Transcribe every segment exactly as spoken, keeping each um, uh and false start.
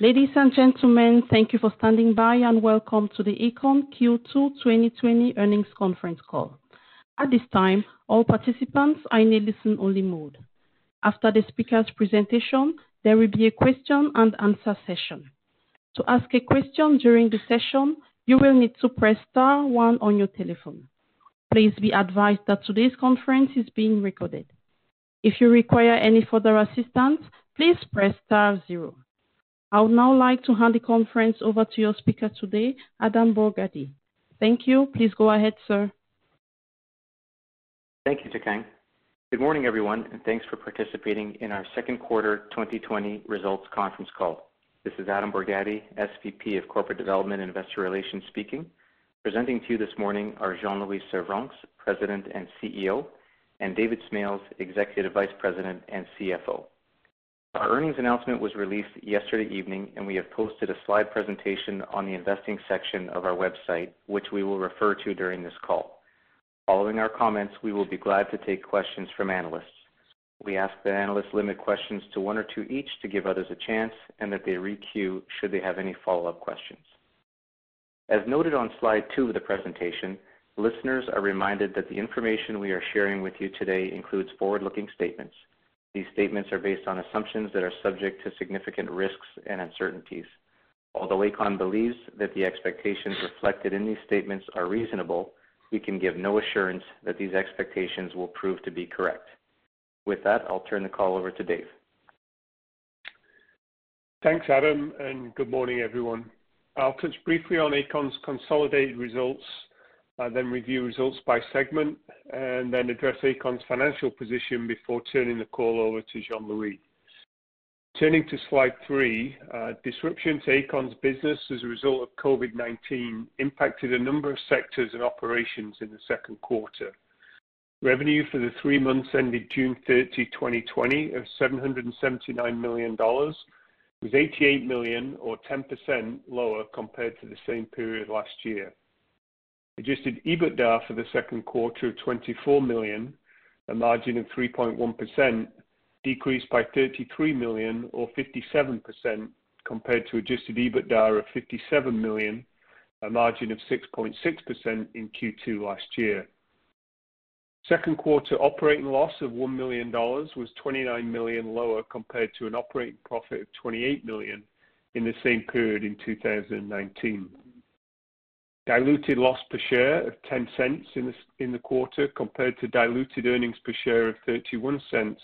Ladies and gentlemen, thank you for standing by and welcome to the Aecon Q two twenty twenty earnings conference call. At this time, all participants are in a listen-only mode. After the speaker's presentation, there will be a question and answer session. To ask a question during the session, you will need to press star one on your telephone. Please be advised that today's conference is being recorded. If you require any further assistance, please press star zero. I would now like to hand the conference over to your speaker today, Adam Borgatti. Thank you. Please go ahead, sir. Thank you, Ticheng. Good morning, everyone, and thanks for participating in our second quarter twenty twenty results conference call. This is Adam Borgatti, S V P of Corporate Development and Investor Relations speaking. Presenting to you this morning are Jean-Louis Servranckx, President and C E O, and David Smales, Executive Vice President and C F O. Our earnings announcement was released yesterday evening, and we have posted a slide presentation on the investing section of our website, which we will refer to during this call. Following our comments, we will be glad to take questions from analysts. We ask that analysts limit questions to one or two each to give others a chance, and that they re-queue should they have any follow-up questions. As noted on slide two of the presentation, listeners are reminded that the information we are sharing with you today includes forward-looking statements. These statements are based on assumptions that are subject to significant risks and uncertainties. Although Aecon believes that the expectations reflected in these statements are reasonable, we can give no assurance that these expectations will prove to be correct. With that, I'll turn the call over to Dave. Thanks, Adam, and good morning, everyone. I'll touch briefly on Aecon's consolidated results, Uh, then review results by segment, and then address Aecon's financial position before turning the call over to Jean-Louis. Turning to slide three, uh, disruption to Aecon's business as a result of COVID nineteen impacted a number of sectors and operations in the second quarter. Revenue for the three months ended June thirtieth, twenty twenty of seven hundred seventy-nine million dollars was eighty-eight million dollars or ten percent lower compared to the same period last year. Adjusted EBITDA for the second quarter of twenty-four million dollars, a margin of three point one percent, decreased by thirty-three million dollars or fifty-seven percent compared to adjusted EBITDA of fifty-seven million dollars, a margin of six point six percent in Q two last year. Second quarter operating loss of one million dollars was twenty-nine million dollars lower compared to an operating profit of twenty-eight million dollars in the same period in two thousand nineteen. Diluted loss per share of ten cents in the, in the quarter compared to diluted earnings per share of thirty-one cents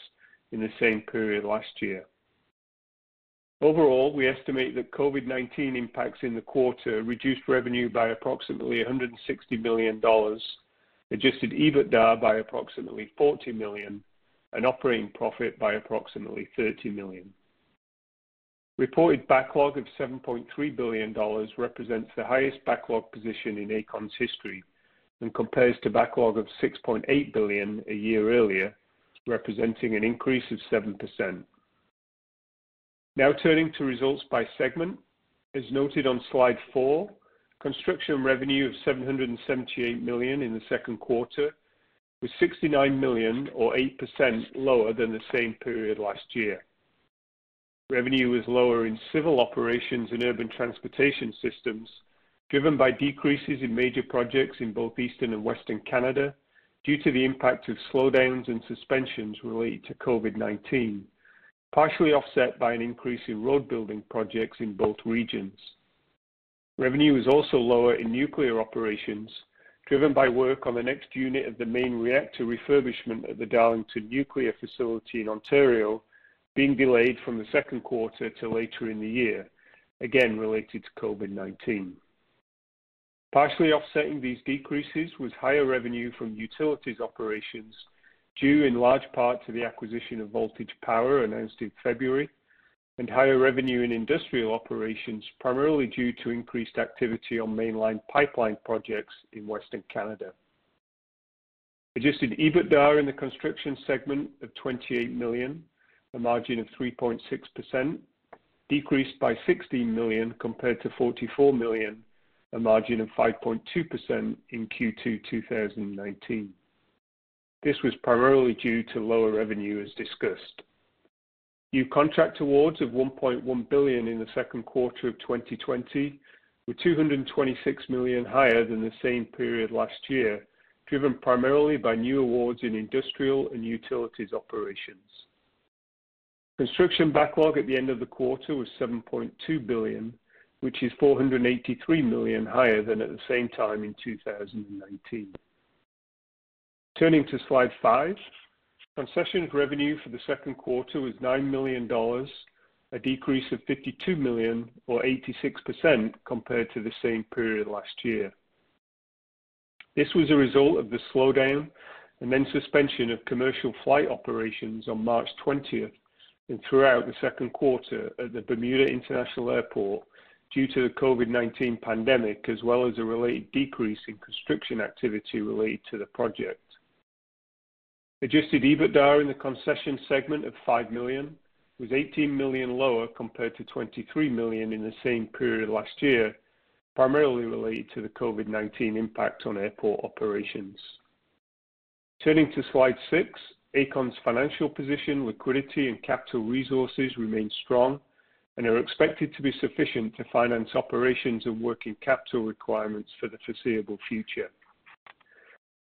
in the same period last year. Overall, we estimate that COVID nineteen impacts in the quarter reduced revenue by approximately one hundred sixty million dollars, adjusted EBITDA by approximately forty million dollars, and operating profit by approximately thirty million dollars. Reported backlog of seven point three billion dollars represents the highest backlog position in Aecon's history and compares to backlog of six point eight billion dollars a year earlier, representing an increase of seven percent. Now turning to results by segment, as noted on slide four, construction revenue of seven hundred seventy-eight million dollars in the second quarter was sixty-nine million dollars or eight percent lower than the same period last year. Revenue was lower in civil operations and urban transportation systems, driven by decreases in major projects in both Eastern and Western Canada due to the impact of slowdowns and suspensions related to COVID nineteen, partially offset by an increase in road building projects in both regions. Revenue was also lower in nuclear operations, driven by work on the next unit of the main reactor refurbishment at the Darlington Nuclear Facility in Ontario, being delayed from the second quarter to later in the year, again related to COVID nineteen. Partially offsetting these decreases was higher revenue from utilities operations, due in large part to the acquisition of Voltage Power announced in February, and higher revenue in industrial operations, primarily due to increased activity on mainline pipeline projects in Western Canada. Adjusted EBITDA in the construction segment of twenty-eight million dollars, a margin of three point six percent, decreased by sixteen million dollars compared to forty-four million dollars, a margin of five point two percent in Q two twenty nineteen. This was primarily due to lower revenue as discussed. New contract awards of one point one billion dollars in the second quarter of twenty twenty were two hundred twenty-six million dollars higher than the same period last year, driven primarily by new awards in industrial and utilities operations. Construction backlog at the end of the quarter was seven point two billion dollars, which is four hundred eighty-three million dollars higher than at the same time in two thousand nineteen. Turning to slide five, concessions revenue for the second quarter was nine million dollars, a decrease of fifty-two million dollars or eighty-six percent compared to the same period last year. This was a result of the slowdown and then suspension of commercial flight operations on March twentieth and throughout the second quarter at the Bermuda International Airport due to the COVID nineteen pandemic, as well as a related decrease in construction activity related to the project. Adjusted EBITDA in the concession segment of five million dollars was eighteen million dollars lower compared to twenty-three million dollars in the same period last year, primarily related to the COVID nineteen impact on airport operations. Turning to slide six, Aecon's financial position, liquidity and capital resources remain strong and are expected to be sufficient to finance operations and working capital requirements for the foreseeable future.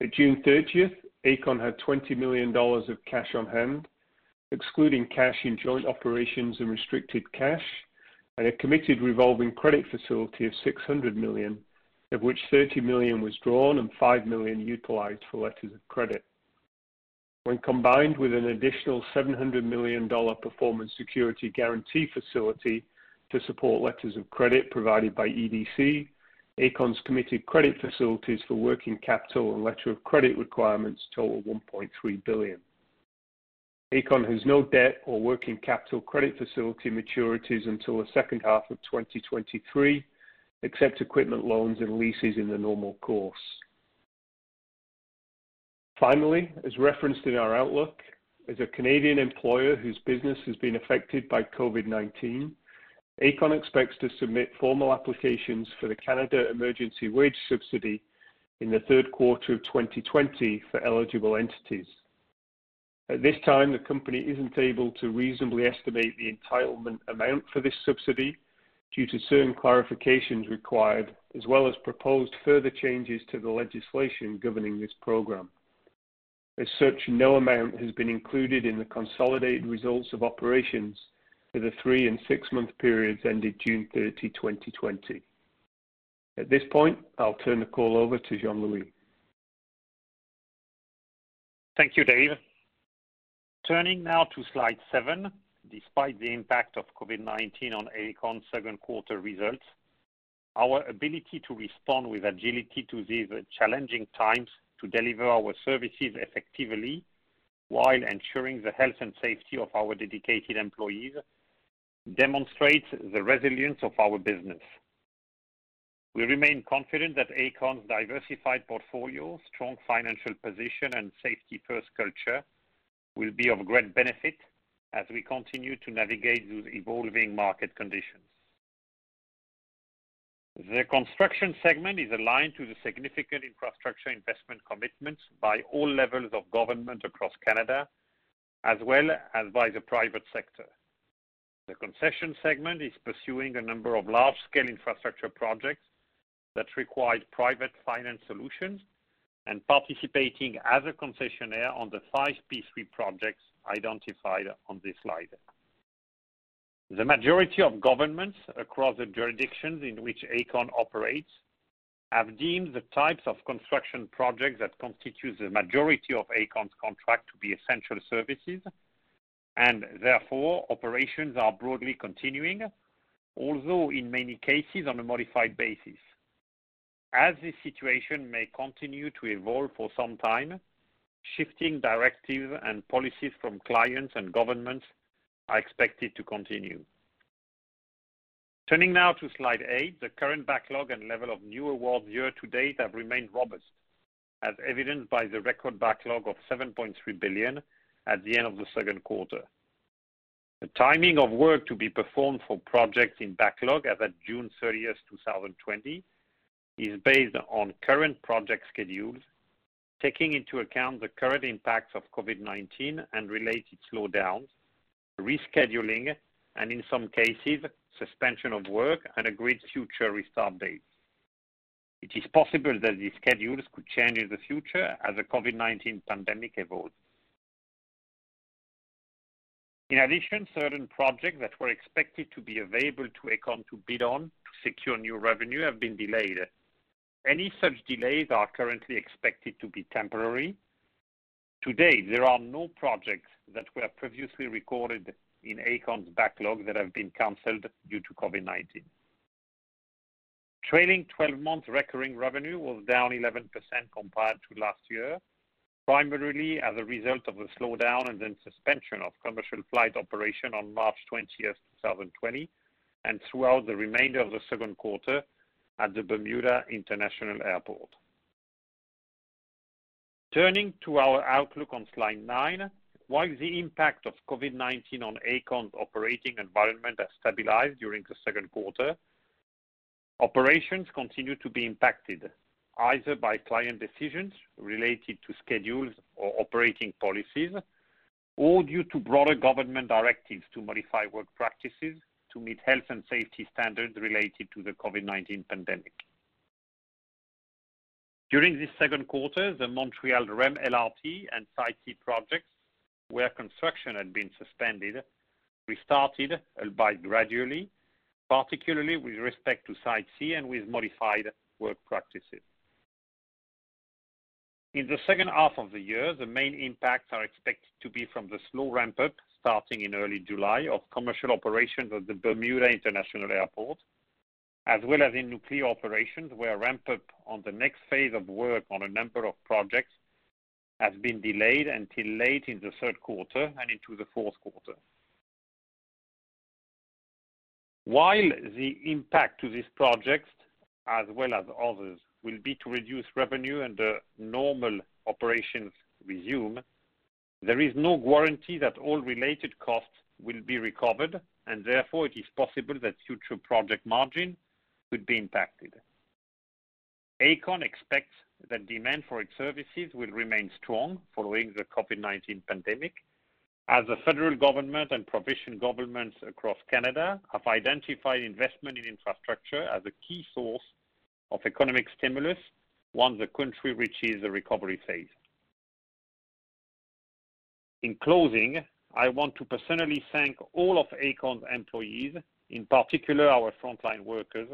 At June thirtieth, Aecon had twenty million dollars of cash on hand, excluding cash in joint operations and restricted cash, and a committed revolving credit facility of six hundred million dollars, of which thirty million dollars was drawn and five million dollars utilized for letters of credit. When combined with an additional seven hundred million dollars performance security guarantee facility to support letters of credit provided by E D C, Aecon's committed credit facilities for working capital and letter of credit requirements total one point three billion dollars. Aecon has no debt or working capital credit facility maturities until the second half of twenty twenty-three, except equipment loans and leases in the normal course. Finally, as referenced in our outlook, as a Canadian employer whose business has been affected by COVID nineteen, Aecon expects to submit formal applications for the Canada Emergency Wage Subsidy in the third quarter of twenty twenty for eligible entities. At this time, the company isn't able to reasonably estimate the entitlement amount for this subsidy due to certain clarifications required, as well as proposed further changes to the legislation governing this program. As such, no amount has been included in the consolidated results of operations for the three and six month periods ended June thirtieth, twenty twenty. At this point, I'll turn the call over to Jean-Louis. Thank you, Dave. Turning now to slide seven, despite the impact of COVID nineteen on Aecon's second quarter results, our ability to respond with agility to these challenging times to deliver our services effectively while ensuring the health and safety of our dedicated employees demonstrates the resilience of our business. We remain confident that Aecon's diversified portfolio, strong financial position, and safety-first culture will be of great benefit as we continue to navigate those evolving market conditions. The construction segment is aligned to the significant infrastructure investment commitments by all levels of government across Canada, as well as by the private sector. The concession segment is pursuing a number of large-scale infrastructure projects that require private finance solutions and participating as a concessionaire on the five P three projects identified on this slide. The majority of governments across the jurisdictions in which Aecon operates have deemed the types of construction projects that constitute the majority of Aecon's contract to be essential services, and therefore operations are broadly continuing, although in many cases on a modified basis. As this situation may continue to evolve for some time, shifting directives and policies from clients and governments are expected to continue. Turning now to slide eight, the current backlog and level of new awards year to date have remained robust, as evidenced by the record backlog of seven point three billion dollars at the end of the second quarter. The timing of work to be performed for projects in backlog as at June thirtieth, two thousand twenty, is based on current project schedules, taking into account the current impacts of COVID nineteen and related slowdowns, rescheduling, and in some cases, suspension of work and agreed future restart dates. It is possible that these schedules could change in the future as the COVID nineteen pandemic evolves. In addition, certain projects that were expected to be available to Aecon to bid on to secure new revenue have been delayed. Any such delays are currently expected to be temporary. To date, there are no projects that were previously recorded in Aecon's backlog that have been cancelled due to COVID nineteen. Trailing twelve month recurring revenue was down eleven percent compared to last year, primarily as a result of the slowdown and then suspension of commercial flight operation on March twentieth, two thousand twenty, and throughout the remainder of the second quarter at the Bermuda International Airport. Turning to our outlook on slide nine, while the impact of COVID nineteen on Aecon's operating environment has stabilized during the second quarter, operations continue to be impacted, either by client decisions related to schedules or operating policies, or due to broader government directives to modify work practices to meet health and safety standards related to the COVID nineteen pandemic. During this second quarter, the Montreal R E M L R T and Site C projects, where construction had been suspended, restarted, albeit gradually, particularly with respect to Site C and with modified work practices. In the second half of the year, the main impacts are expected to be from the slow ramp-up, starting in early July, of commercial operations at the Bermuda International Airport, as well as in nuclear operations, where ramp-up on the next phase of work on a number of projects has been delayed until late in the third quarter and into the fourth quarter. While the impact to these projects, as well as others, will be to reduce revenue and the normal operations resume, there is no guarantee that all related costs will be recovered, and therefore it is possible that future project margin could be impacted. Aecon expects that demand for its services will remain strong following the COVID nineteen pandemic, as the federal government and provincial governments across Canada have identified investment in infrastructure as a key source of economic stimulus once the country reaches the recovery phase. In closing, I want to personally thank all of Aecon's employees, in particular our frontline workers,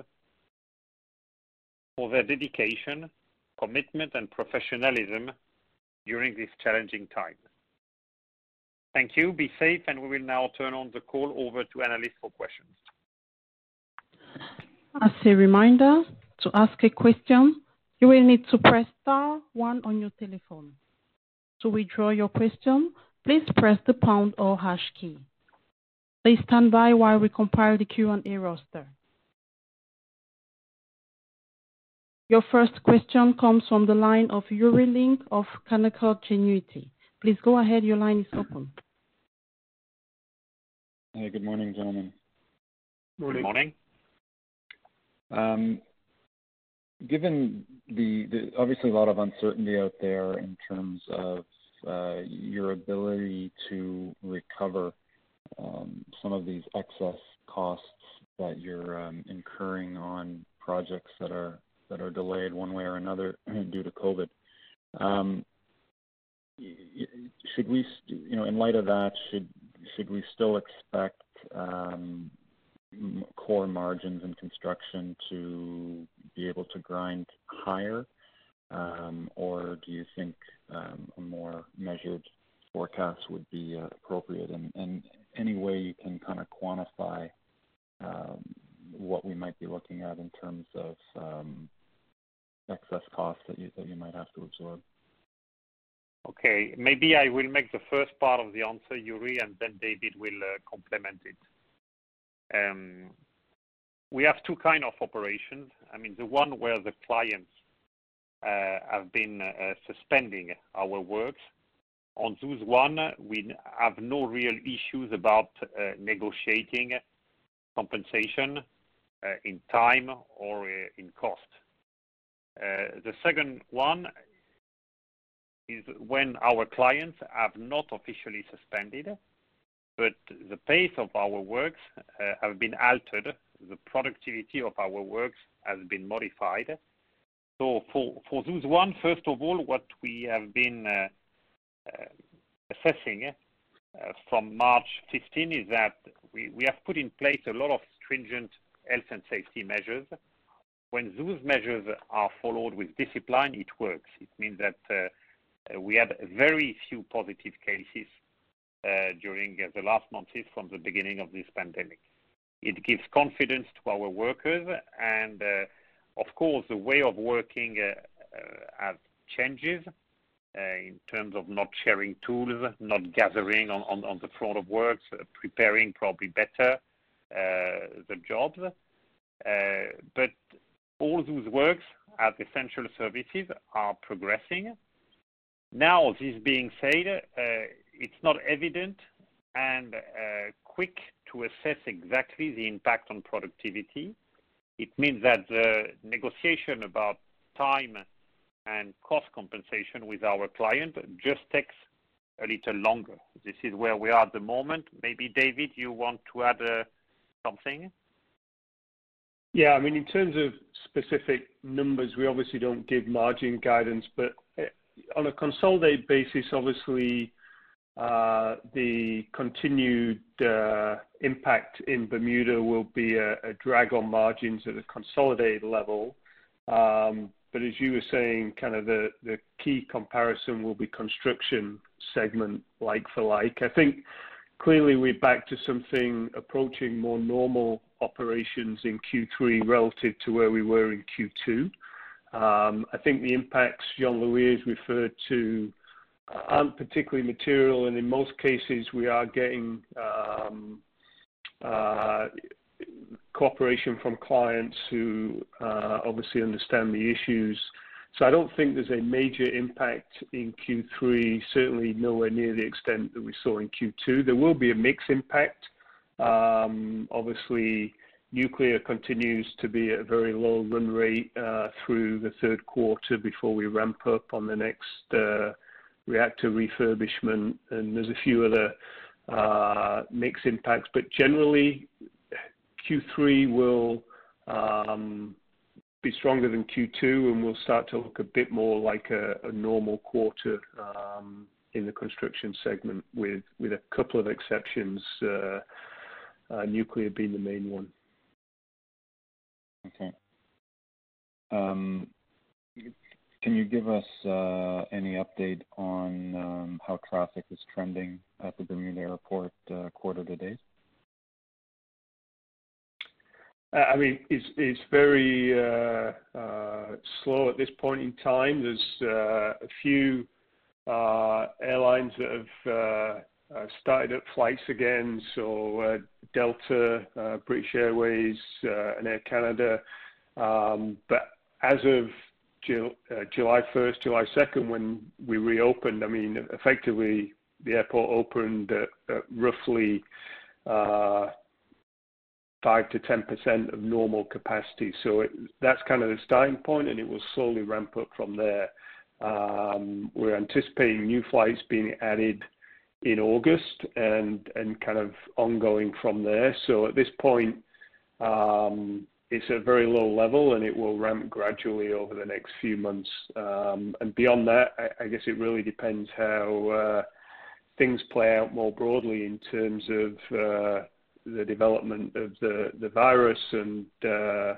for their dedication, commitment, and professionalism during this challenging time. Thank you. Be safe, and we will now turn on the call over to analysts for questions. As a reminder, to ask a question, you will need to press star one on your telephone. To withdraw your question, please press the pound or hash key. Please stand by while we compile the Q and A roster. Your first question comes from the line of Yuri Lynk of Kanaka Genuity. Please go ahead. Your line is open. Hey, good morning, gentlemen. Morning. Good morning. Um, given the, the obviously a lot of uncertainty out there in terms of uh, your ability to recover um, some of these excess costs that you're um, incurring on projects that are that are delayed one way or another due to COVID. Um, should we, you know, in light of that, should should we still expect um, core margins in construction to be able to grind higher, um, or do you think um, a more measured forecast would be uh, appropriate? And, and any way you can kind of quantify um, what we might be looking at in terms of um, excess costs that you, that you might have to absorb. Okay, maybe I will make the first part of the answer, Yuri, and then David will uh, complement it. Um, we have two kind of operations. I mean, the one where the clients uh, have been uh, suspending our works. On those one, we have no real issues about uh, negotiating compensation uh, in time or uh, in cost. Uh, the second one is when our clients have not officially suspended, but the pace of our works uh, have been altered. The productivity of our works has been modified. So for, for those one, first of all, what we have been uh, Uh, assessing uh, from March fifteenth is that we, we have put in place a lot of stringent health and safety measures. When those measures are followed with discipline, it works. It means that uh, we had very few positive cases uh, during uh, the last months from the beginning of this pandemic. It gives confidence to our workers, and uh, of course the way of working uh, uh, changes. Uh, in terms of not sharing tools, not gathering on, on, on the front of works, uh, preparing probably better uh, the jobs. Uh, but all those works at essential services are progressing. Now, this being said, uh, it's not evident and uh, quick to assess exactly the impact on productivity. It means that the negotiation about time and cost compensation with our client just takes a little longer. This is where we are at the moment. Maybe, David, you want to add uh, something? Yeah, I mean, in terms of specific numbers, we obviously don't give margin guidance, but on a consolidated basis, obviously, uh, the continued uh, impact in Bermuda will be a, a drag on margins at a consolidated level. Um, But as you were saying, kind of the, the key comparison will be construction segment like for like. I think clearly we're back to something approaching more normal operations in Q three relative to where we were in Q two. Um, I think the impacts Jean-Louis has referred to aren't particularly material, and in most cases we are getting um, uh, cooperation from clients who uh, obviously understand the issues. So I don't think there's a major impact in Q three, certainly nowhere near the extent that we saw in Q two. There will be a mixed impact. Um, obviously, nuclear continues to be at a very low run rate uh, through the third quarter before we ramp up on the next uh, reactor refurbishment. And there's a few other uh, mixed impacts, but generally, Q three will um, be stronger than Q two, and we'll start to look a bit more like a, a normal quarter um, in the construction segment, with, with a couple of exceptions, uh, uh, nuclear being the main one. Okay. Um, can you give us uh, any update on um, how traffic is trending at the Bermuda Airport uh, quarter to date? I mean, it's, it's very uh, uh, slow at this point in time. There's uh, a few uh, airlines that have uh, uh, started up flights again, so uh, Delta, uh, British Airways, uh, and Air Canada. Um, but as of Ju- uh, July first, July second, when we reopened, I mean, effectively the airport opened at, at roughly uh, five to ten percent of normal capacity. So it, that's kind of the starting point, and it will slowly ramp up from there. Um, we're anticipating new flights being added in August and, and kind of ongoing from there. So at this point, um, it's at a very low level, and it will ramp gradually over the next few months. Um, and beyond that, I, I guess it really depends how uh, things play out more broadly in terms of uh, the development of the, the virus and uh,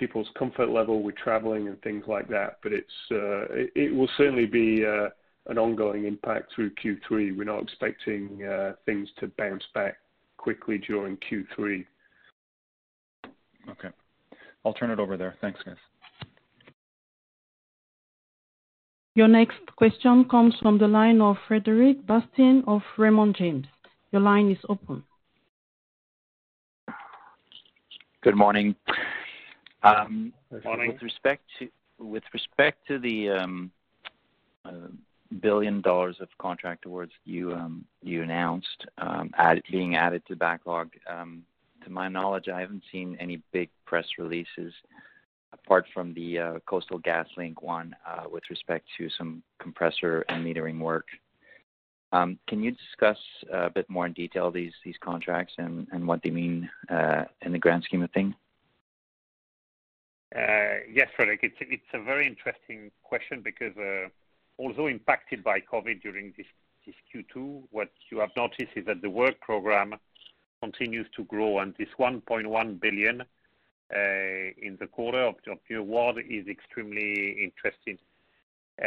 people's comfort level with traveling and things like that. But it's uh, it, it will certainly be uh, an ongoing impact through Q three. We're not expecting uh, things to bounce back quickly during Q three. Okay. I'll turn it over there. Thanks, guys. Your next question comes from the line of Frederick Bastien of Raymond James. Your line is open. Good morning. Um, morning. With respect to with respect to the um, uh, billion dollars of contract awards you um, you announced um, add, being added to backlog, um, to my knowledge, I haven't seen any big press releases apart from the uh, Coastal Gas Link one uh, with respect to some compressor and metering work. Um, can you discuss uh, a bit more in detail these these contracts and, and what they mean uh, in the grand scheme of things? Uh, yes, Frederick, it's, it's a very interesting question because uh, although impacted by COVID during this, this Q two, what you have noticed is that the work program continues to grow, and this one point one billion dollars Uh, in the quarter of, of the award is extremely interesting.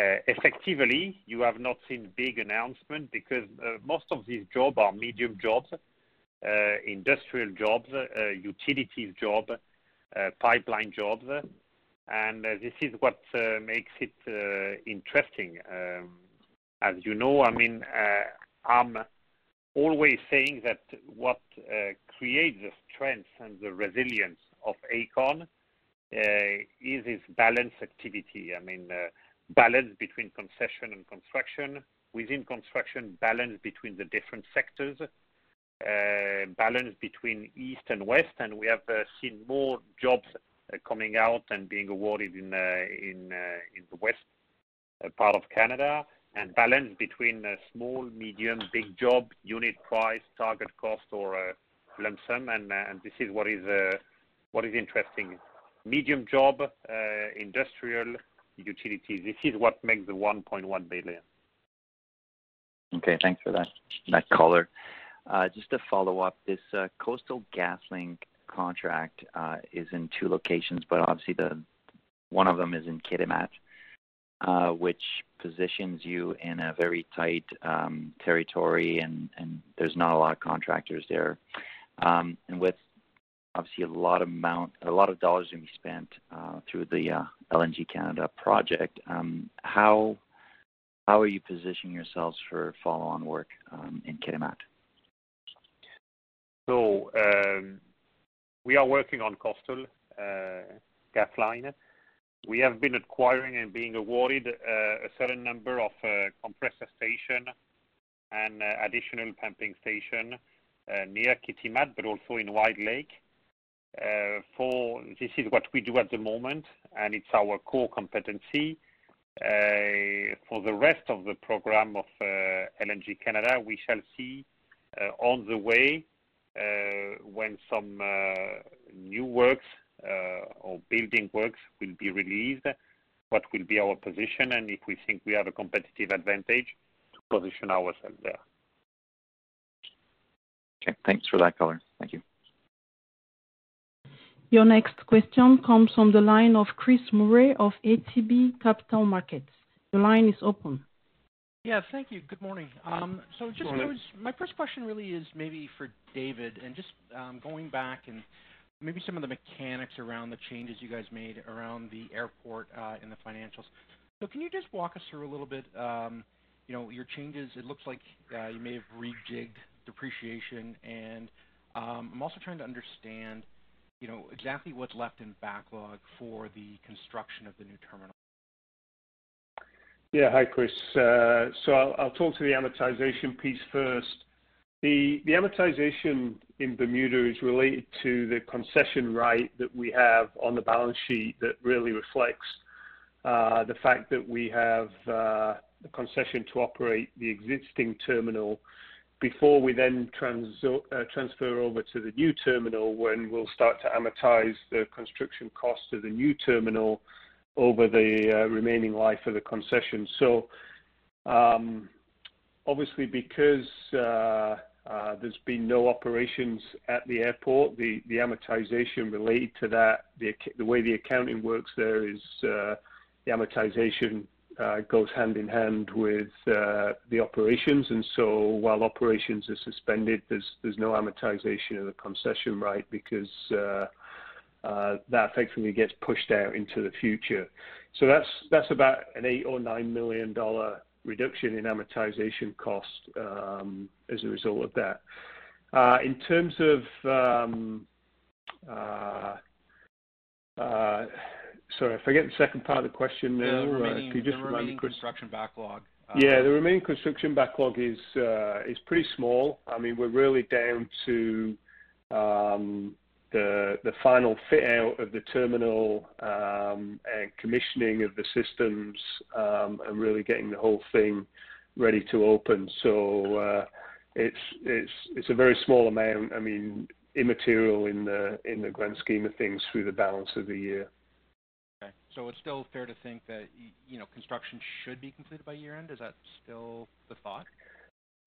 Uh, effectively, you have not seen big announcement because uh, most of these jobs are medium jobs, uh, industrial jobs, uh, utilities jobs, uh, pipeline jobs, and uh, this is what uh, makes it uh, interesting. Um, as you know, I mean, uh, I'm always saying that what uh, creates the strength and the resilience of Aecon uh, is its balance activity. I mean, uh, balance between concession and construction, within construction, balance between the different sectors, uh, balance between East and West, and we have uh, seen more jobs uh, coming out and being awarded in, uh, in, uh, in the West uh, part of Canada, and balance between uh, small, medium, big job, unit price, target cost, or uh, lump sum, and, uh, and this is what is uh, What is interesting, medium job, uh, industrial, utilities. This is what makes the one point one billion. Okay, thanks for that, that color. Uh, just to follow up, this uh, Coastal Gas Link contract uh, is in two locations, but obviously the one of them is in Kitimat, uh, which positions you in a very tight um, territory, and, and there's not a lot of contractors there. Um, and with obviously, a lot of amount, a lot of dollars to be spent uh, through the uh, L N G Canada project. Um, how how are you positioning yourselves for follow-on work um, in Kitimat? So um, we are working on Coastal uh, Gas Line. We have been acquiring and being awarded uh, a certain number of uh, compressor station and uh, additional pumping station uh, near Kitimat, but also in White Lake. Uh, for this is what we do at the moment, and it's our core competency. Uh, for the rest of the program of uh, L N G Canada, we shall see uh, on the way uh, when some uh, new works uh, or building works will be released, what will be our position, and if we think we have a competitive advantage to position ourselves there. Okay, thanks for that color. Thank you. Your next question comes from the line of Chris Murray of A T B Capital Markets. The line is open. Yeah, thank you. Good morning. Um, so just morning. Goes, my first question really is maybe for David, and just um, going back and maybe some of the mechanics around the changes you guys made around the airport uh, and the financials. So can you just walk us through a little bit, um, you know, your changes? It looks like uh, you may have rejigged depreciation, and um, I'm also trying to understand, you know, exactly what's left in backlog for the construction of the new terminal. Yeah, hi, Chris. Uh, so I'll, I'll talk to the amortization piece first. The, the amortization in Bermuda is related to the concession right that we have on the balance sheet that really reflects uh, the fact that we have uh, the concession to operate the existing terminal before we then trans, uh, transfer over to the new terminal, when we'll start to amortize the construction cost of the new terminal over the uh, remaining life of the concession. So um, obviously, because uh, uh, there's been no operations at the airport, the, the amortization related to that, the, the way the accounting works there is uh, the amortization Uh, goes hand in hand with uh, the operations, and so while operations are suspended, there's there's no amortization of the concession right, because uh, uh, that effectively gets pushed out into the future. So that's that's about an eight or nine million dollar reduction in amortization cost um, as a result of that. Uh, in terms of um, Uh, uh, sorry, I forget the second part of the question now. The remaining, uh, could you just the remaining construction backlog. Uh, yeah, the remaining construction backlog is uh, is pretty small. I mean, we're really down to um, the the final fit out of the terminal um, and commissioning of the systems, um, and really getting the whole thing ready to open. So uh, it's it's it's a very small amount. I mean, immaterial in the in the grand scheme of things through the balance of the year. Okay, so it's still fair to think that you know construction should be completed by year end. Is that still the thought?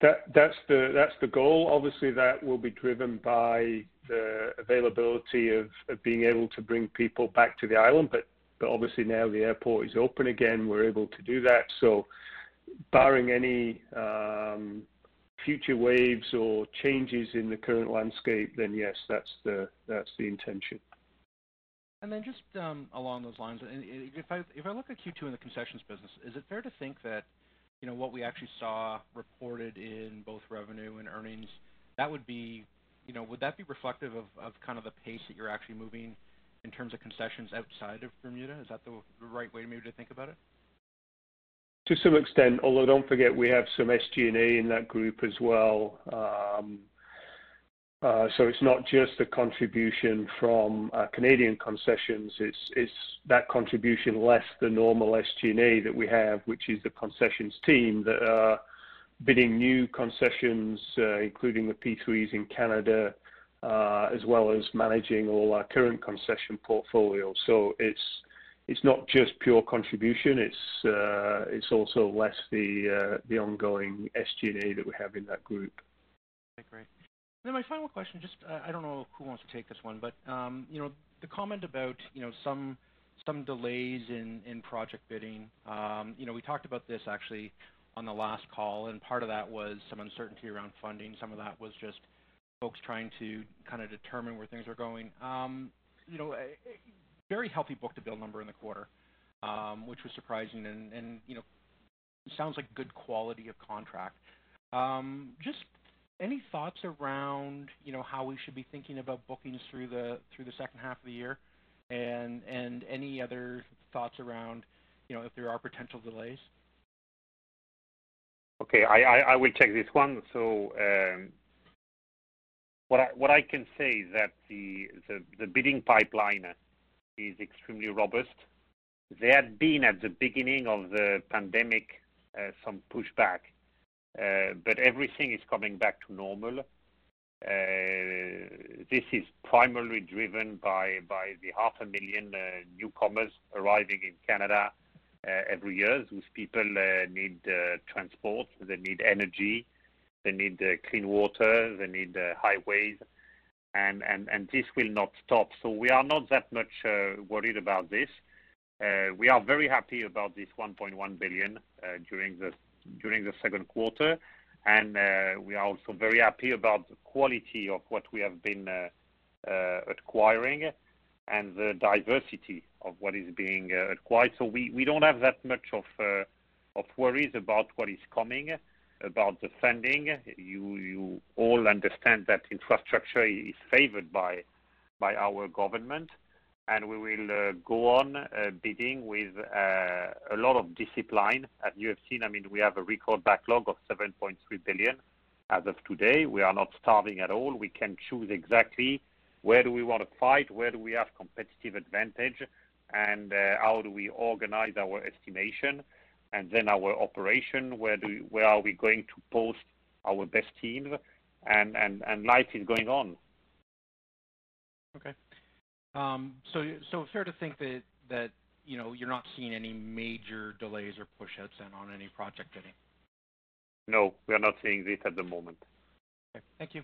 That, that's the that's the goal. Obviously, that will be driven by the availability of, of being able to bring people back to the island. But but obviously now the airport is open again. We're able to do that. So, barring any um, future waves or changes in the current landscape, then yes, that's the that's the intention. And then just um, along those lines, if I if I look at Q two in the concessions business, is it fair to think that you know, what we actually saw reported in both revenue and earnings, that would be, you know, would that be reflective of, of kind of the pace that you're actually moving in terms of concessions outside of Bermuda? Is that the right way maybe to think about it? To some extent, although don't forget we have some S G and A in that group as well. Um, uh, so it's not just the contribution from uh, Canadian concessions, it's, it's that contribution less the normal S G and A that we have, which is the concessions team that are bidding new concessions, uh, including the P threes in Canada, uh, as well as managing all our current concession portfolio. So it's It's not just pure contribution. It's uh, it's also less the uh, the ongoing S G and A that we have in that group. Okay, great. And then my final question, just uh, I don't know who wants to take this one, but um, you know the comment about you know some some delays in in project bidding. Um, you know we talked about this actually on the last call, and part of that was some uncertainty around funding. Some of that was just folks trying to kind of determine where things are going. Um, you know. It, Very healthy book-to-bill number in the quarter, um, which was surprising, and, and you know, sounds like good quality of contract. Um, just any thoughts around you know how we should be thinking about bookings through the through the second half of the year, and and any other thoughts around you know if there are potential delays. Okay, I I, I will check this one. So. Um what I, what I can say is that the the, the bidding pipeline is extremely robust. There had been at the beginning of the pandemic uh, some pushback, uh, but everything is coming back to normal. Uh, this is primarily driven by, by the half a million uh, newcomers arriving in Canada uh, every year, whose people uh, need uh, transport, they need energy, they need uh, clean water, they need uh, highways. And, and, and this will not stop. So we are not that much uh, worried about this. Uh, we are very happy about this one point one billion dollars uh, during, the, during the second quarter. And uh, we are also very happy about the quality of what we have been uh, uh, acquiring and the diversity of what is being uh, acquired. So we, we don't have that much of, uh, of worries about what is coming. About the funding, you, you all understand that infrastructure is favored by by our government, and we will uh, go on uh, bidding with uh, a lot of discipline. As you have seen, I mean, we have a record backlog of seven point three billion dollars as of today. We are not starving at all. We can choose exactly where do we want to fight, where do we have competitive advantage, and uh, how do we organize our estimation. And then our operation, where do where are we going to post our best teams, and, and, and life is going on. Okay. Um, so so fair to think that that you know you're not seeing any major delays or pushouts then on any project bidding. No, we are not seeing this at the moment. Okay. Thank you.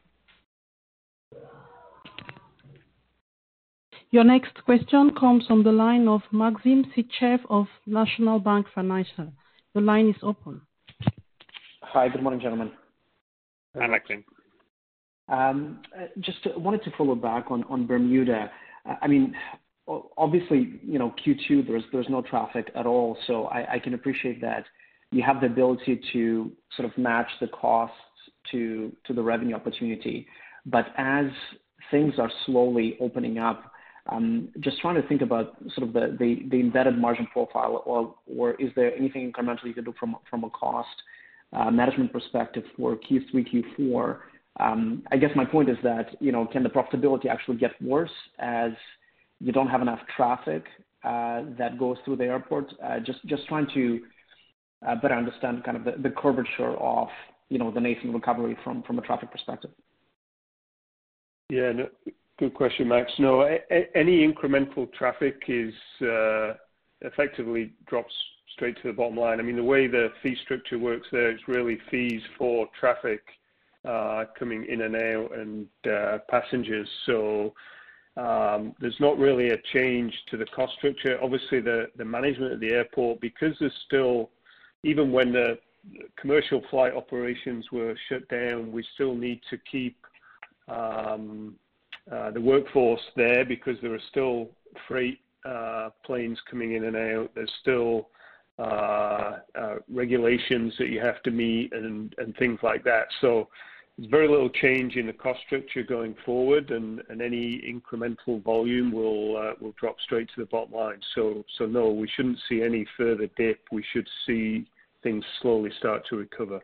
Your next question comes on the line of Maxim Sichev of National Bank Financial. The line is open. Hi, good morning, gentlemen. Hi, Maxim. Um, just wanted to follow back on, on Bermuda. I mean, obviously, you know, Q two, there's, there's no traffic at all, so I, I can appreciate that you have the ability to sort of match the costs to, to the revenue opportunity. But as things are slowly opening up, um, just trying to think about sort of the, the, the embedded margin profile, or, or is there anything incremental you can do from, from a cost uh, management perspective for Q three, Q four? Um, I guess my point is that, you know, can the profitability actually get worse as you don't have enough traffic uh, that goes through the airport? Uh, just, just trying to uh, better understand kind of the, the curvature of, you know, the nascent recovery from, from a traffic perspective. Yeah, no, good question, Max. No, a, a, any incremental traffic is uh, effectively drops straight to the bottom line. I mean, the way the fee structure works there, it's really fees for traffic uh, coming in and out and uh, passengers. So um, there's not really a change to the cost structure. Obviously, the, the management of the airport, because there's still, even when the commercial flight operations were shut down, we still need to keep um, uh, the workforce there because there are still freight uh, planes coming in and out. There's still uh, uh, regulations that you have to meet and, and things like that. So there's very little change in the cost structure going forward, and, and any incremental volume will uh, will drop straight to the bottom line. So, so no, we shouldn't see any further dip. We should see things slowly start to recover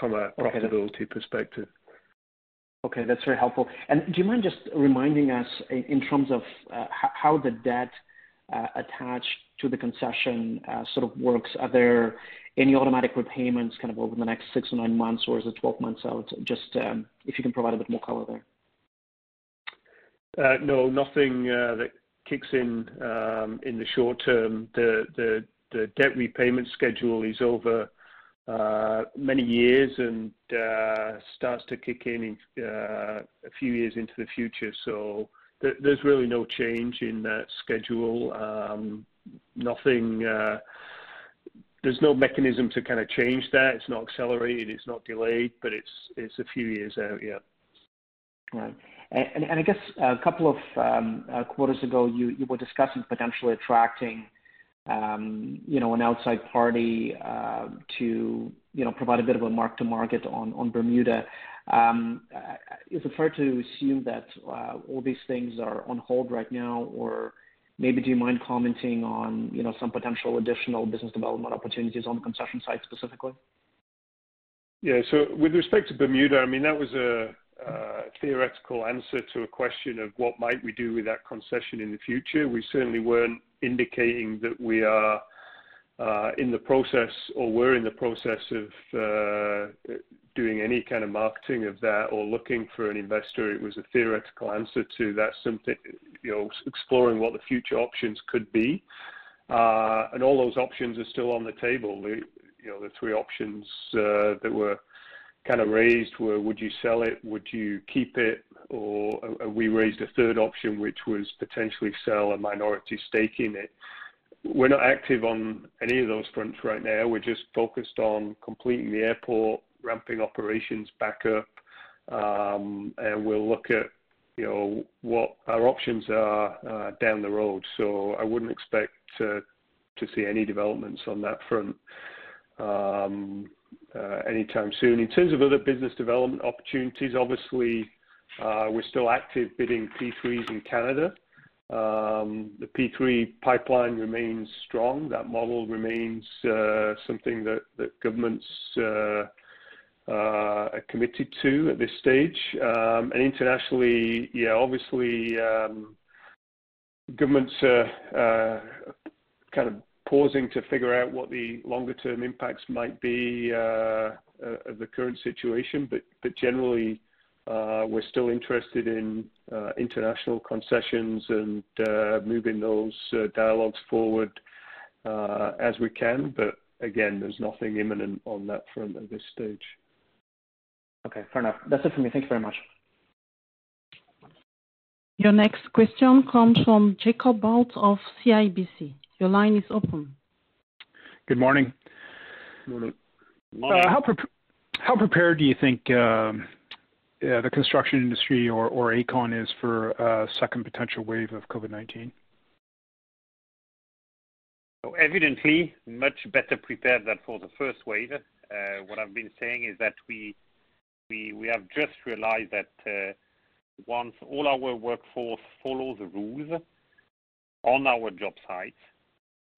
from a profitability okay, perspective. Okay, that's very helpful. And do you mind just reminding us in, in terms of uh, how the debt uh, attached to the concession uh, sort of works? Are there any automatic repayments kind of over the next six or nine months, or is it twelve months out? Just um, if you can provide a bit more color there. Uh, no, nothing uh, that kicks in um, in the short term. The, the The debt repayment schedule is over uh, many years and uh, starts to kick in, in uh, a few years into the future. So th there's really no change in that schedule. Um, nothing. Uh, there's no mechanism to kind of change that. It's not accelerated. It's not delayed. But it's it's a few years out. Yeah. Right. And, and I guess a couple of um, uh, quarters ago, you you were discussing potentially attracting Um, you know, an outside party uh, to, you know, provide a bit of a mark-to-market on, on Bermuda. Um, uh, is it fair to assume that uh, all these things are on hold right now, or maybe do you mind commenting on, you know, some potential additional business development opportunities on the concession side specifically? Yeah, so with respect to Bermuda, I mean, that was a Uh, theoretical answer to a question of what might we do with that concession in the future. We certainly weren't indicating that we are uh, in the process or were in the process of uh, doing any kind of marketing of that or looking for an investor. It was a theoretical answer to that, something, you know, exploring what the future options could be. Uh, and all those options are still on the table. The, you know, the three options uh, that were kind of raised were, would you sell it, would you keep it, or uh, we raised a third option, which was potentially sell a minority stake in it. We're not active on any of those fronts right now. We're just focused on completing the airport, ramping operations back up, um, and we'll look at, you know, what our options are uh, down the road. So I wouldn't expect to, to see any developments on that front Um, Uh, anytime soon. In terms of other business development opportunities, obviously uh, we're still active bidding P threes in Canada. Um, the P three pipeline remains strong. That model remains uh, something that, that governments uh, uh, are committed to at this stage. Um, and internationally, yeah, obviously um, governments are uh, uh, kind of pausing to figure out what the longer-term impacts might be uh, of the current situation, but, but generally uh, we're still interested in uh, international concessions and uh, moving those uh, dialogues forward uh, as we can. But again, there's nothing imminent on that front at this stage. Okay, fair enough. That's it for me. Thank you very much. Your next question comes from Jacob Bolt of C I B C. Your line is open. Good morning. Morning. Morning. Uh, how, pre how prepared do you think uh, yeah, the construction industry or, or Aecon is for a second potential wave of COVID nineteen? So evidently, much better prepared than for the first wave. Uh, what I've been saying is that we we, we have just realized that uh, once all our workforce follow the rules on our job sites,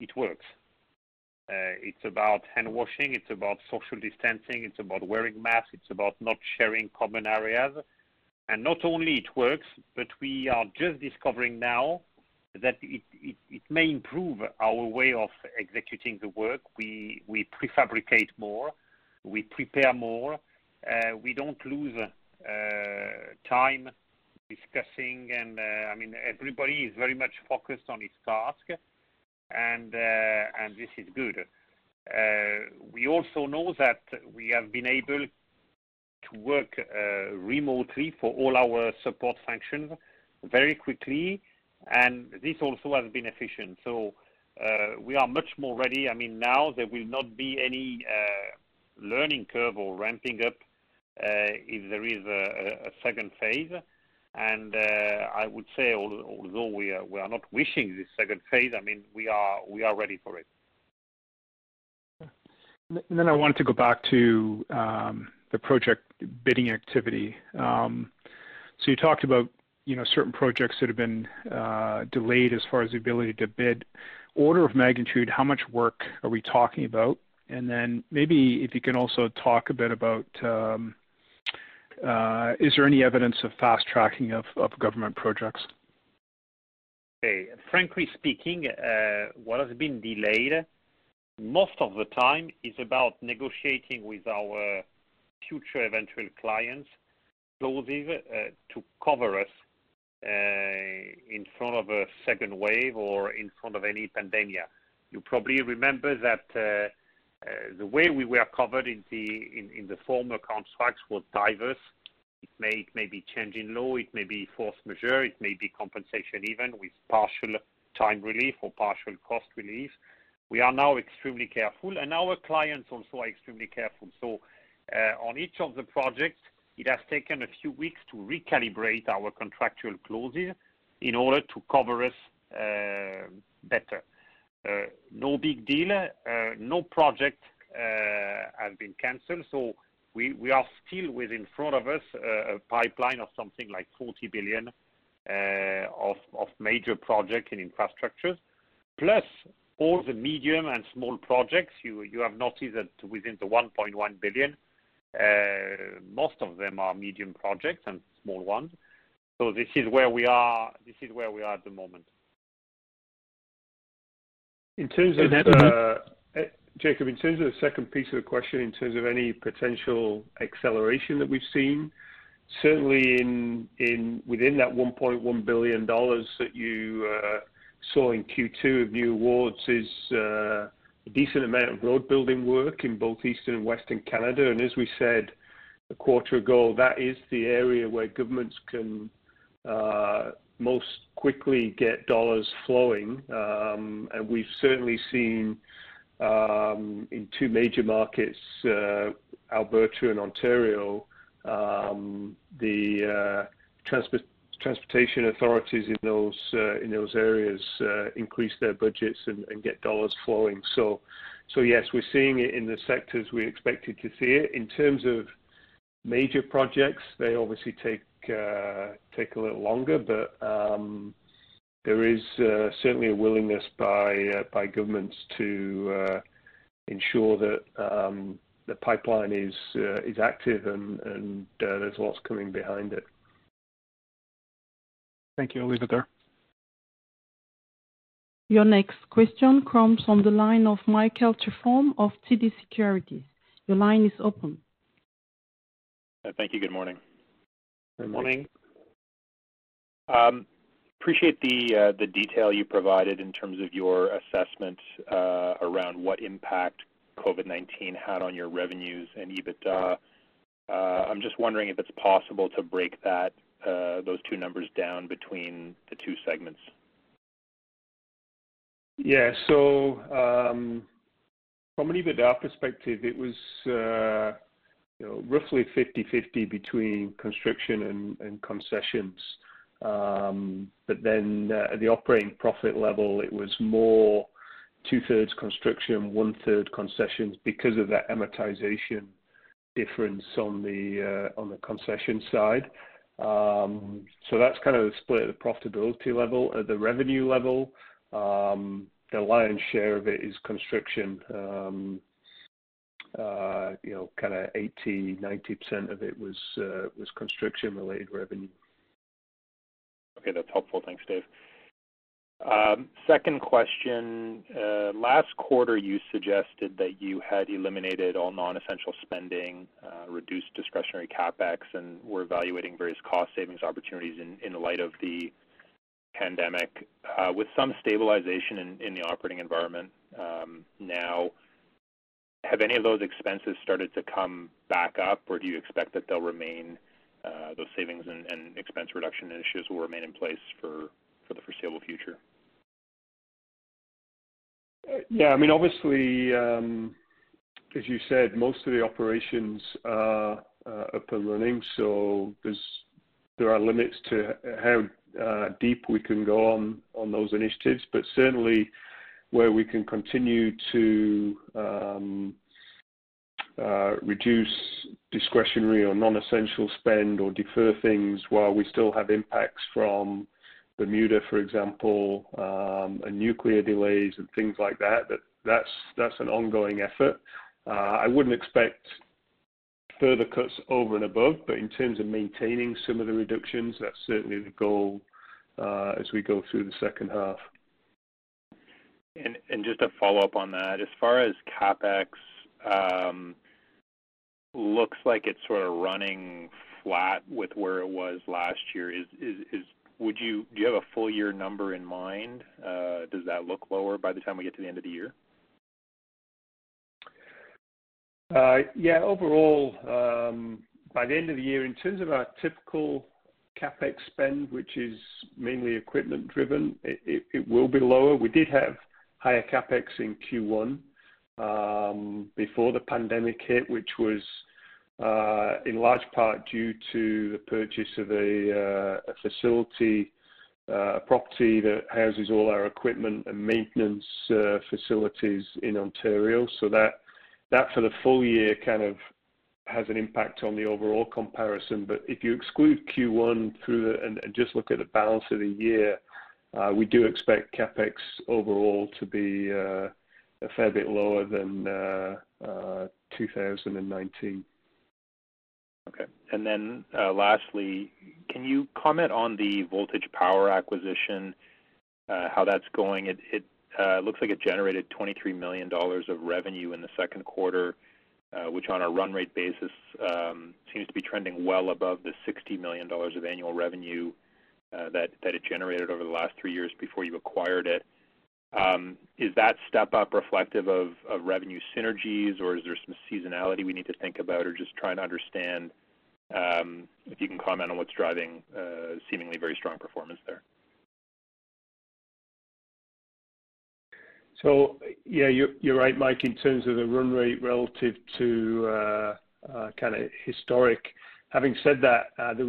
it works. Uh, it's about hand washing, it's about social distancing, it's about wearing masks, it's about not sharing common areas. And not only it works, but we are just discovering now that it, it, it may improve our way of executing the work. We, we prefabricate more, we prepare more, uh, we don't lose uh, time discussing, and uh, I mean, everybody is very much focused on its task, and, uh, and this is good. Uh, we also know that we have been able to work uh, remotely for all our support functions very quickly, and this also has been efficient. So uh, we are much more ready. I mean, now there will not be any uh, learning curve or ramping up uh, if there is a, a second phase. And uh, I would say, although we are, we are not wishing this second phase, I mean, we are we are ready for it. And then I wanted to go back to um, the project bidding activity. Um, so you talked about, you know, certain projects that have been uh, delayed as far as the ability to bid. Order of magnitude, how much work are we talking about? And then maybe if you can also talk a bit about, um, uh, is there any evidence of fast tracking of, of government projects? Okay, frankly speaking, uh, what has been delayed most of the time is about negotiating with our future eventual clients clauses uh, to cover us Uh, in front of a second wave or in front of any pandemia. You probably remember that uh, uh, the way we were covered in the in, in the former contracts was diverse. It may it may be change in law, it may be force majeure, it may be compensation even with partial time relief or partial cost relief. We are now extremely careful, and our clients also are extremely careful. So uh, on each of the projects, it has taken a few weeks to recalibrate our contractual clauses in order to cover us uh, better. Uh, no big deal. Uh, no project uh, has been cancelled. So we, we are still with in front of us uh, a pipeline of something like forty billion uh, of, of major projects in infrastructures, plus all the medium and small projects. You, you have noticed that within the one point one billion, Uh, most of them are medium projects and small ones. So this is where we are. This is where we are at the moment. In terms of uh, Jacob, in terms of the second piece of the question, in terms of any potential acceleration that we've seen, certainly in in within that one point one billion dollars that you uh, saw in Q two of new awards is. Uh, A decent amount of road building work in both Eastern and Western Canada, and as we said a quarter ago, that is the area where governments can uh, most quickly get dollars flowing, um, and we've certainly seen um, in two major markets, uh, Alberta and Ontario, um, the uh, transport transportation authorities in those uh, in those areas uh, increase their budgets and, and get dollars flowing. So, so yes, we're seeing it in the sectors we expected to see it. In terms of major projects, they obviously take uh, take a little longer, but um, there is uh, certainly a willingness by uh, by governments to uh, ensure that um, the pipeline is uh, is active and and uh, there's lots coming behind it. Thank you. I'll leave it there. Your next question comes from the line of Michael Trifon of T D Securities. Your line is open. Uh, thank you. Good morning. Good morning. Um, appreciate the uh, the detail you provided in terms of your assessment uh, around what impact COVID nineteen had on your revenues and EBITDA. Uh, I'm just wondering if it's possible to break that Uh, those two numbers down between the two segments. Yeah, so um, from an EBITDA perspective, it was uh, you know, roughly fifty fifty between construction and, and concessions. Um, but then uh, at the operating profit level, it was more two-thirds construction, one-third concessions because of that amortization difference on the, uh, on the concession side. Um, so that's kind of the split at the profitability level. At the revenue level, um, the lion's share of it is construction. Um, uh, you know, kind of eighty, ninety percent of it was uh, was construction-related revenue. Okay, that's helpful. Thanks, Dave. Um, second question, uh, last quarter you suggested that you had eliminated all non-essential spending, uh, reduced discretionary capex, and were evaluating various cost savings opportunities in, in light of the pandemic. Uh, with some stabilization in, in the operating environment um, now, have any of those expenses started to come back up, or do you expect that they'll remain, uh, those savings and, and expense reduction initiatives will remain in place for, for the foreseeable future? Yeah, I mean, obviously, um, as you said, most of the operations are uh, up and running, so there's there are limits to how uh, deep we can go on, on those initiatives, but certainly where we can continue to um, uh, reduce discretionary or non-essential spend or defer things while we still have impacts from Bermuda, for example, um, and nuclear delays and things like that, that that's, that's an ongoing effort. Uh, I wouldn't expect further cuts over and above, but in terms of maintaining some of the reductions, that's certainly the goal uh, as we go through the second half. And, and just a follow-up on that, as far as CapEx, um, looks like it's sort of running flat with where it was last year. Is, is, is Would you do you have a full year number in mind? Uh, does that look lower by the time we get to the end of the year? Uh, yeah, overall, um, by the end of the year, in terms of our typical capex spend, which is mainly equipment driven, it, it, it will be lower. We did have higher capex in Q one um, before the pandemic hit, which was Uh, in large part due to the purchase of a, uh, a facility, uh, a property that houses all our equipment and maintenance uh, facilities in Ontario. So that that for the full year kind of has an impact on the overall comparison. But if you exclude Q one through the, and, and just look at the balance of the year, uh, we do expect CapEx overall to be uh, a fair bit lower than uh, uh, two thousand nineteen. Okay. And then uh, lastly, can you comment on the Voltage Power acquisition, uh, how that's going? It, it uh, looks like it generated twenty-three million dollars of revenue in the second quarter, uh, which on a run rate basis um, seems to be trending well above the sixty million dollars of annual revenue uh, that, that it generated over the last three years before you acquired it. Um, is that step up reflective of, of revenue synergies, or is there some seasonality we need to think about, or just trying to understand um, if you can comment on what's driving uh, seemingly very strong performance there? So, yeah, you're, you're right, Mike, in terms of the run rate relative to uh, uh, kind of historic. Having said that, uh, the,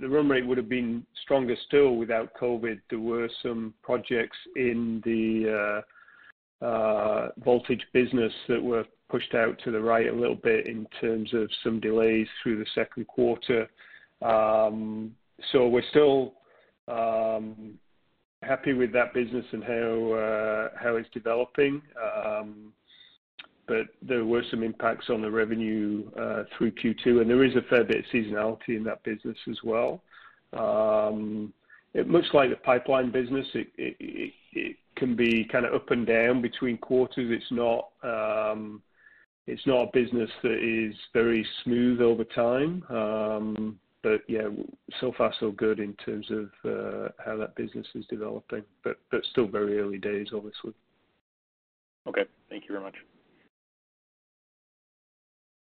the run rate would have been stronger still without COVID. There were some projects in the uh, uh, Voltage business that were pushed out to the right a little bit in terms of some delays through the second quarter. Um, so we're still um, happy with that business and how, uh, how it's developing. Um, but there were some impacts on the revenue uh, through Q two, and there is a fair bit of seasonality in that business as well. Um, it, much like the pipeline business, it, it, it, it can be kind of up and down between quarters. It's not um, it's not a business that is very smooth over time, um, but yeah, so far so good in terms of uh, how that business is developing, but, but still very early days, obviously. Okay, thank you very much.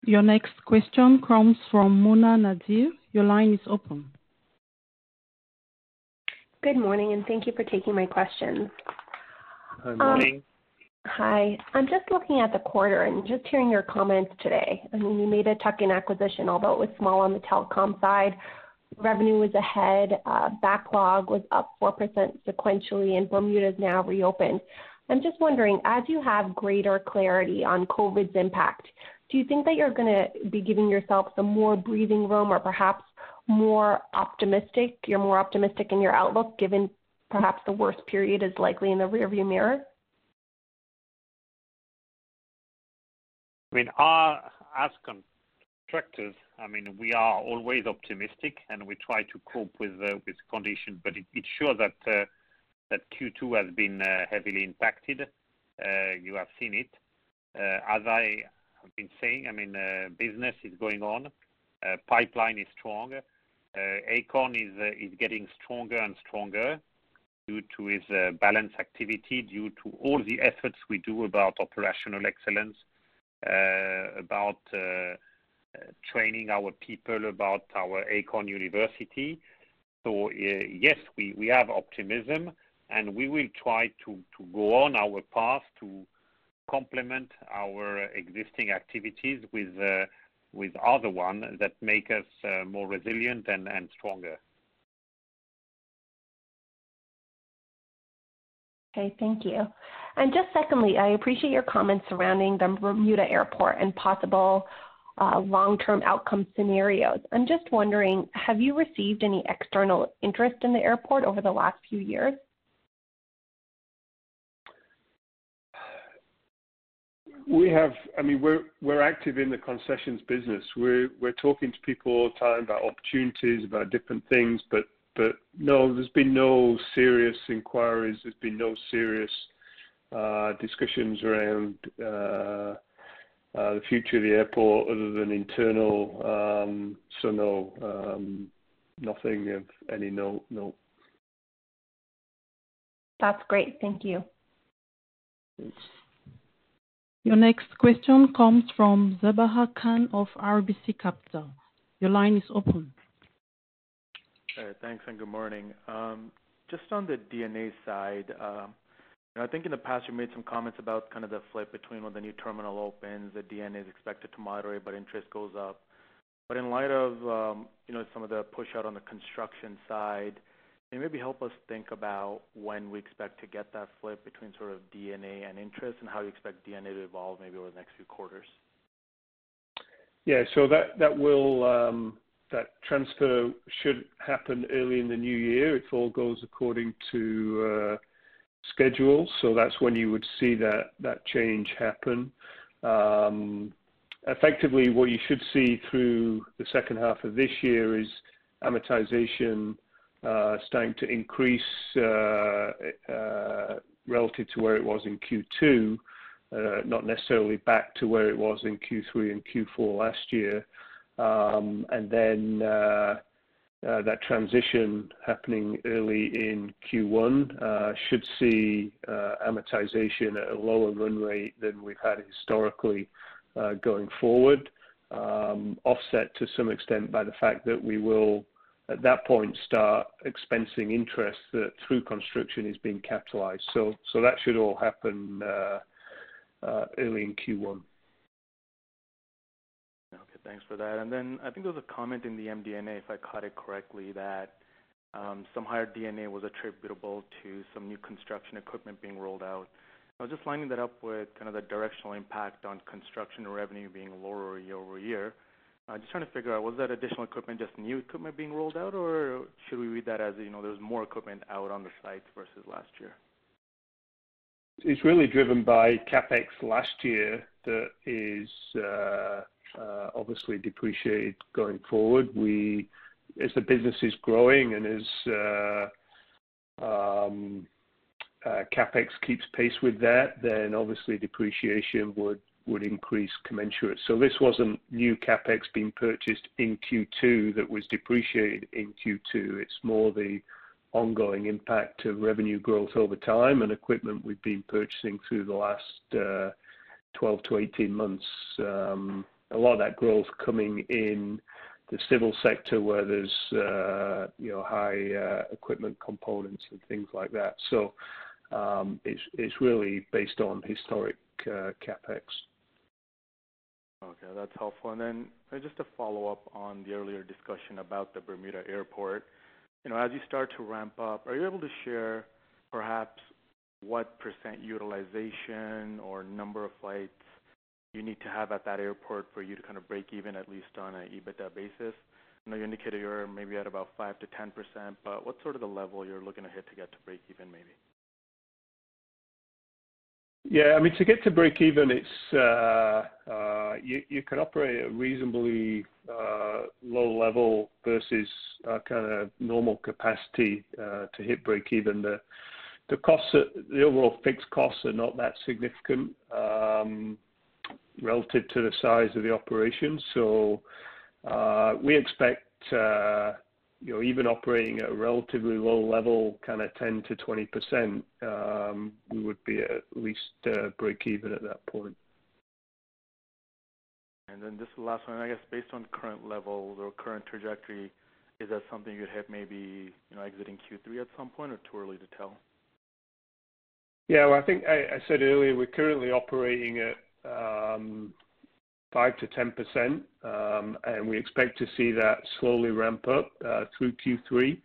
Your next question comes from Mona Nadir. Your line is open. Good morning, and thank you for taking my questions. Good morning. Um, hi. I'm just looking at the quarter and just hearing your comments today. I mean, you made a tuck-in acquisition, although it was small on the telecom side. Revenue was ahead. Uh, backlog was up four percent sequentially, and Bermuda is now reopened. I'm just wondering, as you have greater clarity on COVID's impact, do you think that you're going to be giving yourself some more breathing room or perhaps more optimistic, you're more optimistic in your outlook, given perhaps the worst period is likely in the rearview mirror? I mean, our, as contractors, I mean, we are always optimistic and we try to cope with uh, with conditions, but it, it's sure that uh, that Q two has been uh, heavily impacted. Uh, you have seen it. Uh, as I have been saying, I mean, uh, business is going on. Uh, pipeline is strong. Uh, Aecon is uh, is getting stronger and stronger due to its uh, balance activity, due to all the efforts we do about operational excellence, uh, about uh, uh, training our people, about our Aecon University. So uh, yes, we, we have optimism, and we will try to, to go on our path to complement our existing activities with uh, with other ones that make us uh, more resilient and, and stronger. Okay, thank you. And just secondly, I appreciate your comments surrounding the Bermuda Airport and possible uh, long-term outcome scenarios. I'm just wondering, have you received any external interest in the airport over the last few years? We have, I mean, we're, we're active in the concessions business. We're, we're talking to people all the time about opportunities, about different things, but, but no, there's been no serious inquiries. There's been no serious uh, discussions around uh, uh, the future of the airport other than internal. Um, so no, um, nothing of any note, no. That's great. Thank you. Thanks. Your next question comes from Zabaha Khan of R B C Capital. Your line is open. Hey, thanks and good morning. Um, just on the D N A side, um, you know, I think in the past you made some comments about kind of the flip between when the new terminal opens, the D N A is expected to moderate, but interest goes up. But in light of um, you know, some of the push out on the construction side, can you maybe help us think about when we expect to get that flip between sort of D N A and interest, and how you expect D N A to evolve maybe over the next few quarters? Yeah, so that that will um, that transfer should happen early in the new year if all goes according to uh, schedule. So that's when you would see that that change happen. Um, effectively, what you should see through the second half of this year is amortization Uh, starting to increase uh, uh, relative to where it was in Q two, uh, not necessarily back to where it was in Q three and Q four last year, um, and then uh, uh, that transition happening early in Q one uh, should see uh, amortization at a lower run rate than we've had historically uh, going forward, um, offset to some extent by the fact that we will at that point start expensing interest that through construction is being capitalized. So so that should all happen uh, uh, early in Q one. Okay, thanks for that. And then I think there was a comment in the M D N A, if I caught it correctly, that um, some higher D N A was attributable to some new construction equipment being rolled out. I was just lining that up with kind of the directional impact on construction revenue being lower year over year. Uh, just trying to figure out, was that additional equipment just new equipment being rolled out, or should we read that as, you know, there's more equipment out on the site versus last year? It's really driven by CapEx last year that is uh, uh, obviously depreciated going forward. We, as the business is growing and as uh, um, uh, CapEx keeps pace with that, then obviously depreciation would would increase commensurate. So this wasn't new CapEx being purchased in Q two that was depreciated in Q two. It's more the ongoing impact of revenue growth over time and equipment we've been purchasing through the last uh, twelve to eighteen months. Um, a lot of that growth coming in the civil sector where there's uh, you know, high uh, equipment components and things like that. So um, it's, it's really based on historic uh, CapEx. Okay, that's helpful. And then just to follow up on the earlier discussion about the Bermuda Airport, you know, as you start to ramp up, are you able to share perhaps what percent utilization or number of flights you need to have at that airport for you to kind of break even, at least on an EBITDA basis? You know, you indicated you're maybe at about five to ten percent, but what's sort of the level you're looking to hit to get to break even maybe? Yeah, I mean, to get to break even, it's uh, uh, you, you can operate at a reasonably uh, low level versus uh, kind of normal capacity uh, to hit break even. The the costs, are, the overall fixed costs, are not that significant um, relative to the size of the operation. So uh, we expect uh, you know, even operating at a relatively low level, kind of ten to twenty percent, um, we would be at least uh, break even at that point. And then this is the last one, I guess, based on current levels or current trajectory, is that something you'd have maybe, you know, exiting Q three at some point, or too early to tell? Yeah, well, I think I, I said earlier, we're currently operating at um, five to ten percent, um, and we expect to see that slowly ramp up uh, through Q three.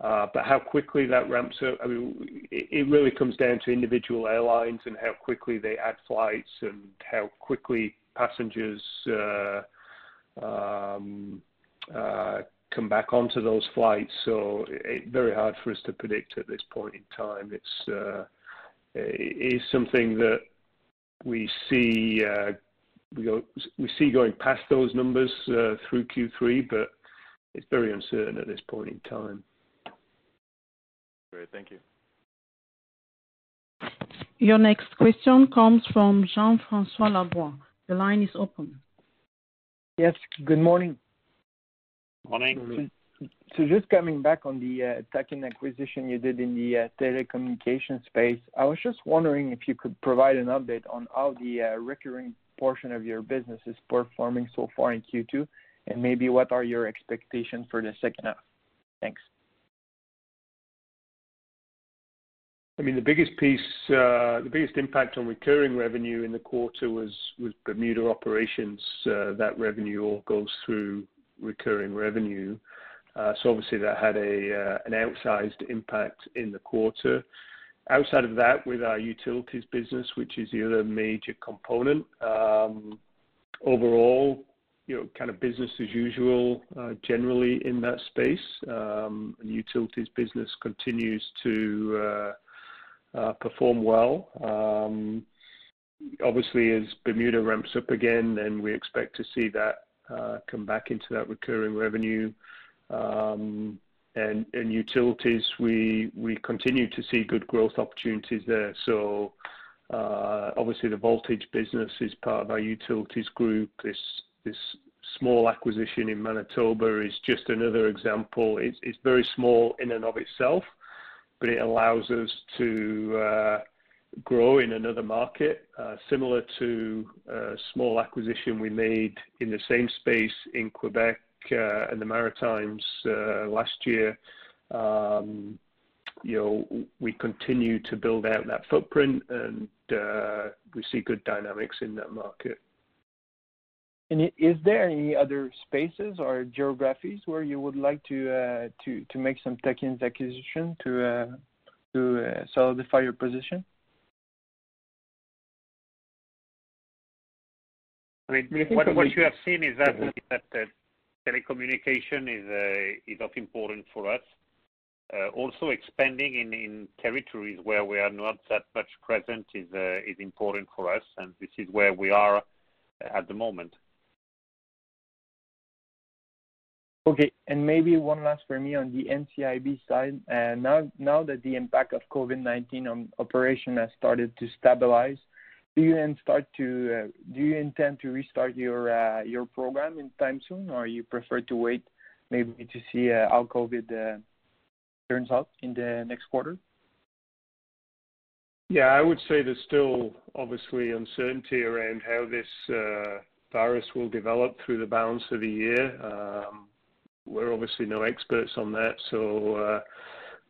Uh, but how quickly that ramps up, I mean, it, it really comes down to individual airlines and how quickly they add flights and how quickly passengers uh, um, uh, come back onto those flights. So it's it, very hard for us to predict at this point in time. It's uh, it is something that we see. Uh, We, go, we see going past those numbers uh, through Q three, but it's very uncertain at this point in time. Great, thank you. Your next question comes from Jean-François Labois. The line is open. Yes, good morning. Morning. morning. So, so just coming back on the uh, tuck-in acquisition you did in the uh, telecommunications space, I was just wondering if you could provide an update on how the uh, recurring portion of your business is performing so far in Q two, and maybe what are your expectations for the second half? Thanks. I mean, the biggest piece, uh, the biggest impact on recurring revenue in the quarter was, was Bermuda operations. Uh, that revenue all goes through recurring revenue. Uh, so obviously that had a uh, an outsized impact in the quarter. Outside of that, with our utilities business, which is the other major component, um, overall, you know, kind of business as usual uh, generally in that space. Um, and utilities business continues to uh, uh, perform well. Um, obviously, as Bermuda ramps up again, then we expect to see that uh, come back into that recurring revenue. Um, And, and utilities, we we continue to see good growth opportunities there. So uh, obviously the Voltage business is part of our utilities group. This this small acquisition in Manitoba is just another example. It's, it's very small in and of itself, but it allows us to uh, grow in another market, uh, similar to a small acquisition we made in the same space in Quebec Uh, and the Maritimes uh, last year. Um, you know, we continue to build out that footprint, and uh, we see good dynamics in that market. And is there any other spaces or geographies where you would like to uh, to to make some tuck-in acquisition to uh, to uh, solidify your position? I mean, what, what you have seen is that that. Uh, Telecommunication is uh, is of importance for us. Uh, also, expanding in, in territories where we are not that much present is uh, is important for us, and this is where we are at the moment. Okay, and maybe one last for me on the N C I B side. Uh, now, now that the impact of COVID nineteen on operation has started to stabilize, Do you, and start to, uh, do you intend to restart your uh, your program in time soon, or you prefer to wait maybe to see uh, how COVID uh, turns out in the next quarter? Yeah, I would say there's still obviously uncertainty around how this uh, virus will develop through the balance of the year. Um, we're obviously no experts on that, so uh,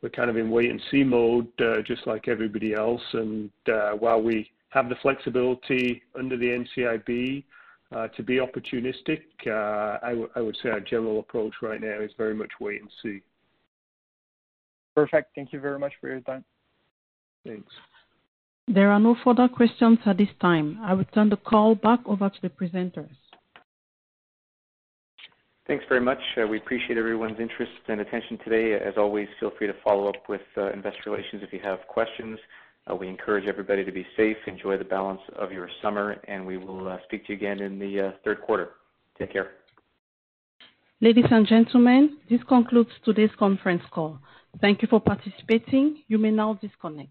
we're kind of in wait-and-see mode, uh, just like everybody else, and uh, while we have the flexibility under the N C I B uh, to be opportunistic, Uh, I, w I would say our general approach right now is very much wait and see. Perfect. Thank you very much for your time. Thanks. There are no further questions at this time. I will turn the call back over to the presenters. Thanks very much. Uh, we appreciate everyone's interest and attention today. As always, feel free to follow up with uh, investor relations if you have questions. Uh, we encourage everybody to be safe, enjoy the balance of your summer, and we will uh, speak to you again in the uh, third quarter. Take care. Ladies and gentlemen, this concludes today's conference call. Thank you for participating. You may now disconnect.